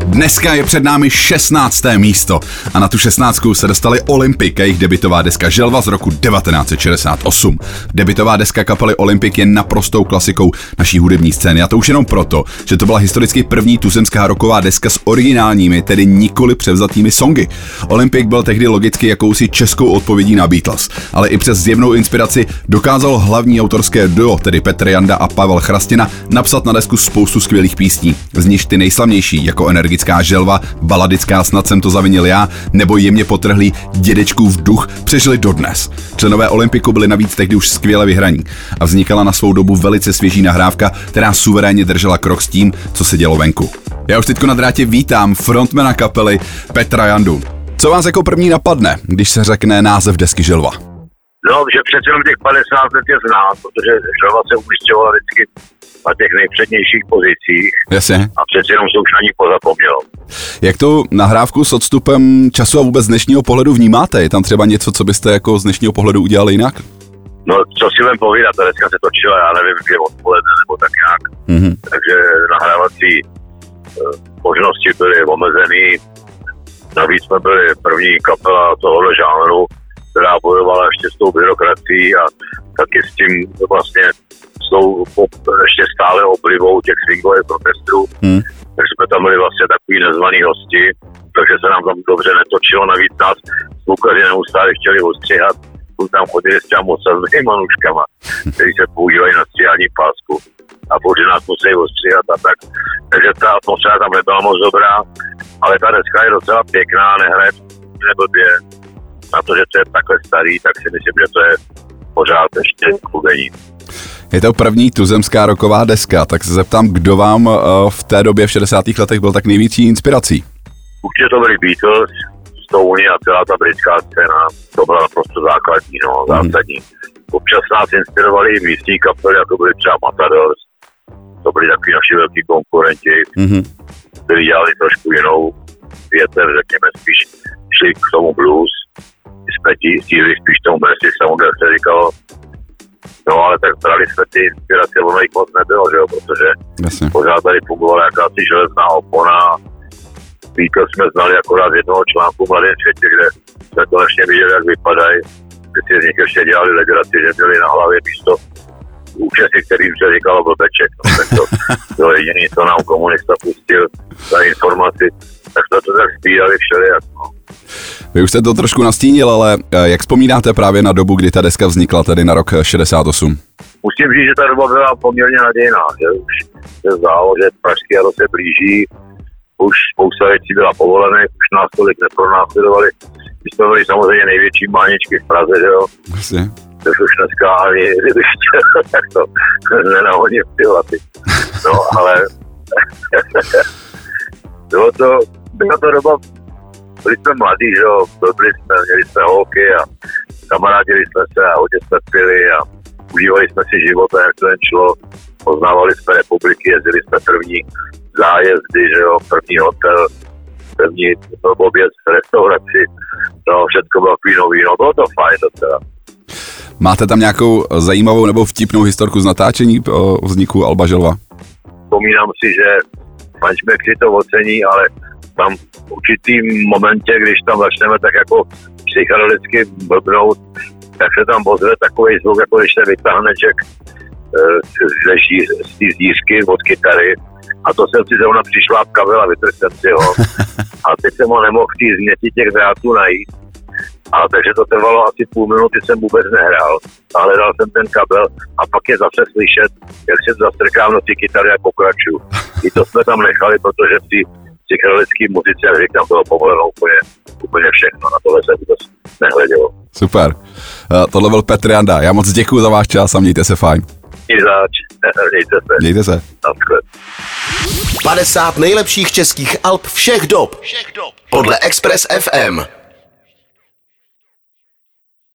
Dneska je před námi 16. místo a na tu 16. se dostali Olympic a jejich debutová deska Želva z roku 1968. Debutová deska kapely Olympic je naprostou klasikou naší hudební scény a to už jenom proto, že to byla historicky první tuzemská rocková deska s originálními, tedy nikoli převzatými songy. Olympic byl tehdy logicky jakousi českou odpovědí na Beatles, ale i přes zjevnou inspiraci dokázal hlavní autorské duo, tedy Petr Janda a Pavel Chrastina, napsat na desku spoustu skvělých písní, z nichž ty nejslavnější jako energická Želva, baladická Snad jsem to zavinil já, nebo jemně potrhlý Dědečkův duch přežili dodnes. Členové Olympiku byli navíc tehdy už skvěle vyhraní a vznikala na svou dobu velice svěží nahrávka, která suverénně držela krok s tím, co se dělo venku. Já už teďko na drátě vítám frontmana kapely Petra Jandu. Co vás jako první napadne, když se řekne název desky Želva? No, že přece jenom těch 50 let je znát, protože Želva se umístěvala vždycky na těch nejpřednějších pozicích. Jasně. A přece jenom se už na ní pozapomnělo. Jak tu nahrávku s odstupem času a vůbec z dnešního pohledu vnímáte? Je tam třeba něco, co byste jako z dnešního pohledu udělali jinak? No, co si budem povídat, ta dneska se točila, já nevím, že odpoledne nebo tak nějak. Mm-hmm. Takže nahrávací možnosti byly omezený. Navíc jsme byli první kapela tohohle žánru, která bojovala ještě s tou byrokracií a taky s tím vlastně s tou ještě stále oblivou těch swingových protestů. Hmm. Takže jsme tam byli vlastně takový nezvaný hosti, takže se nám tam dobře netočilo, navíc nás zvukaři neustále chtěli ostříhat, tam chodili s těmi osazenými manuškama, kteří se používají na stříhání pásku a bože nás museli ostříhat a tak. Takže ta atmosféra tam nebyla moc dobrá, ale ta dneska je docela pěkná, nehraje neblbě. Na to, že to je takhle starý, tak si myslím, že to je pořád ještě klubení. Je to první tuzemská rocková deska, tak se zeptám, kdo vám v té době v 60. letech byl tak největší inspirací? Určitě to byly Beatles, Stones a celá ta britská scéna, to byla naprosto základní, no, zásadní. Občas nás inspirovali místní kapely, jako byly třeba Matadors, to byli takový naši velký konkurenti, kteří dělali trošku jinou věter, řekněme spíš šli k tomu blues, jsme tíli spíš tomu Mersey Sound, jak se říkalo, no ale tak brali jsme ty inspirace, ono jich moc nebylo, že jo, protože pořád tady fungovala jakási železná opona. Víte, jsme znali akorát z jednoho článku v Mladém světě, kde jsme konečně viděli, jak vypadají, že si z nich ještě dělali legraci, že měli na hlavě místo účastí, kterým se říkalo blbeček, no tak to bylo jediný, co nám komunista pustil za informaci, tak jsme to tak zpívali všelijak, no. Vy už jste to trošku nastínil, ale jak vzpomínáte právě na dobu, kdy ta deska vznikla, tedy na rok 68? Musím říct, že ta doba byla poměrně nadějná, že už se zdálo, že pražský jaro se blíží, už spousta věcí byla povolené, už nás tolik nepronásledovali. My jsme byli samozřejmě největší máničky v Praze, že jo? Asi. To už dneska ani, kdyby chtěl, tak to nenahodně v ty laty. No, ale byla to doba. Byli jsme mladí, že jo, měli jsme holky a kamarádili jsme se a hodně jsme pili a užívali jsme si života, jak to jen šlo. Poznávali jsme republiky, jezdili jsme první zájezdy, že jo, první hotel, první oběd, restauraci, no všechno bylo takový nový, no bylo to fajn docela. Máte tam nějakou zajímavou nebo vtipnou historku z natáčení o vzniku alba Želva? Vzpomínám si, že manžmek si to ocení, ale tam v určitým momentě, když tam začneme tak jako psychologicky blbnout, tak se tam ozve takový zvuk, jako když se vytáhne člověk z té zdířky od kytary. A to jsem si zrovna přišlápka byla, vytrhl jsem si ho. A teď jsem ho nemohl v té změti těch drátů najít. A takže to trvalo asi půl minuty, jsem vůbec nehrál. A hledal jsem ten kabel a pak je zase slyšet, jak se zastrkám do té kytary a pokračuju. I to jsme tam nechali, protože v té psychologický muzici, jak říkám, bylo povoleno úplně všechno, na tohle se vůbec nehledělo. Super, tohle byl Petr Janda, já moc děkuju za váš čas a mějte se fajn. Mějte se. 50 nejlepších českých alb všech dob podle Expres FM.